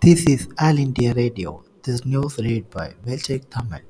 This is All India Radio. This news read by Velchek Thamel.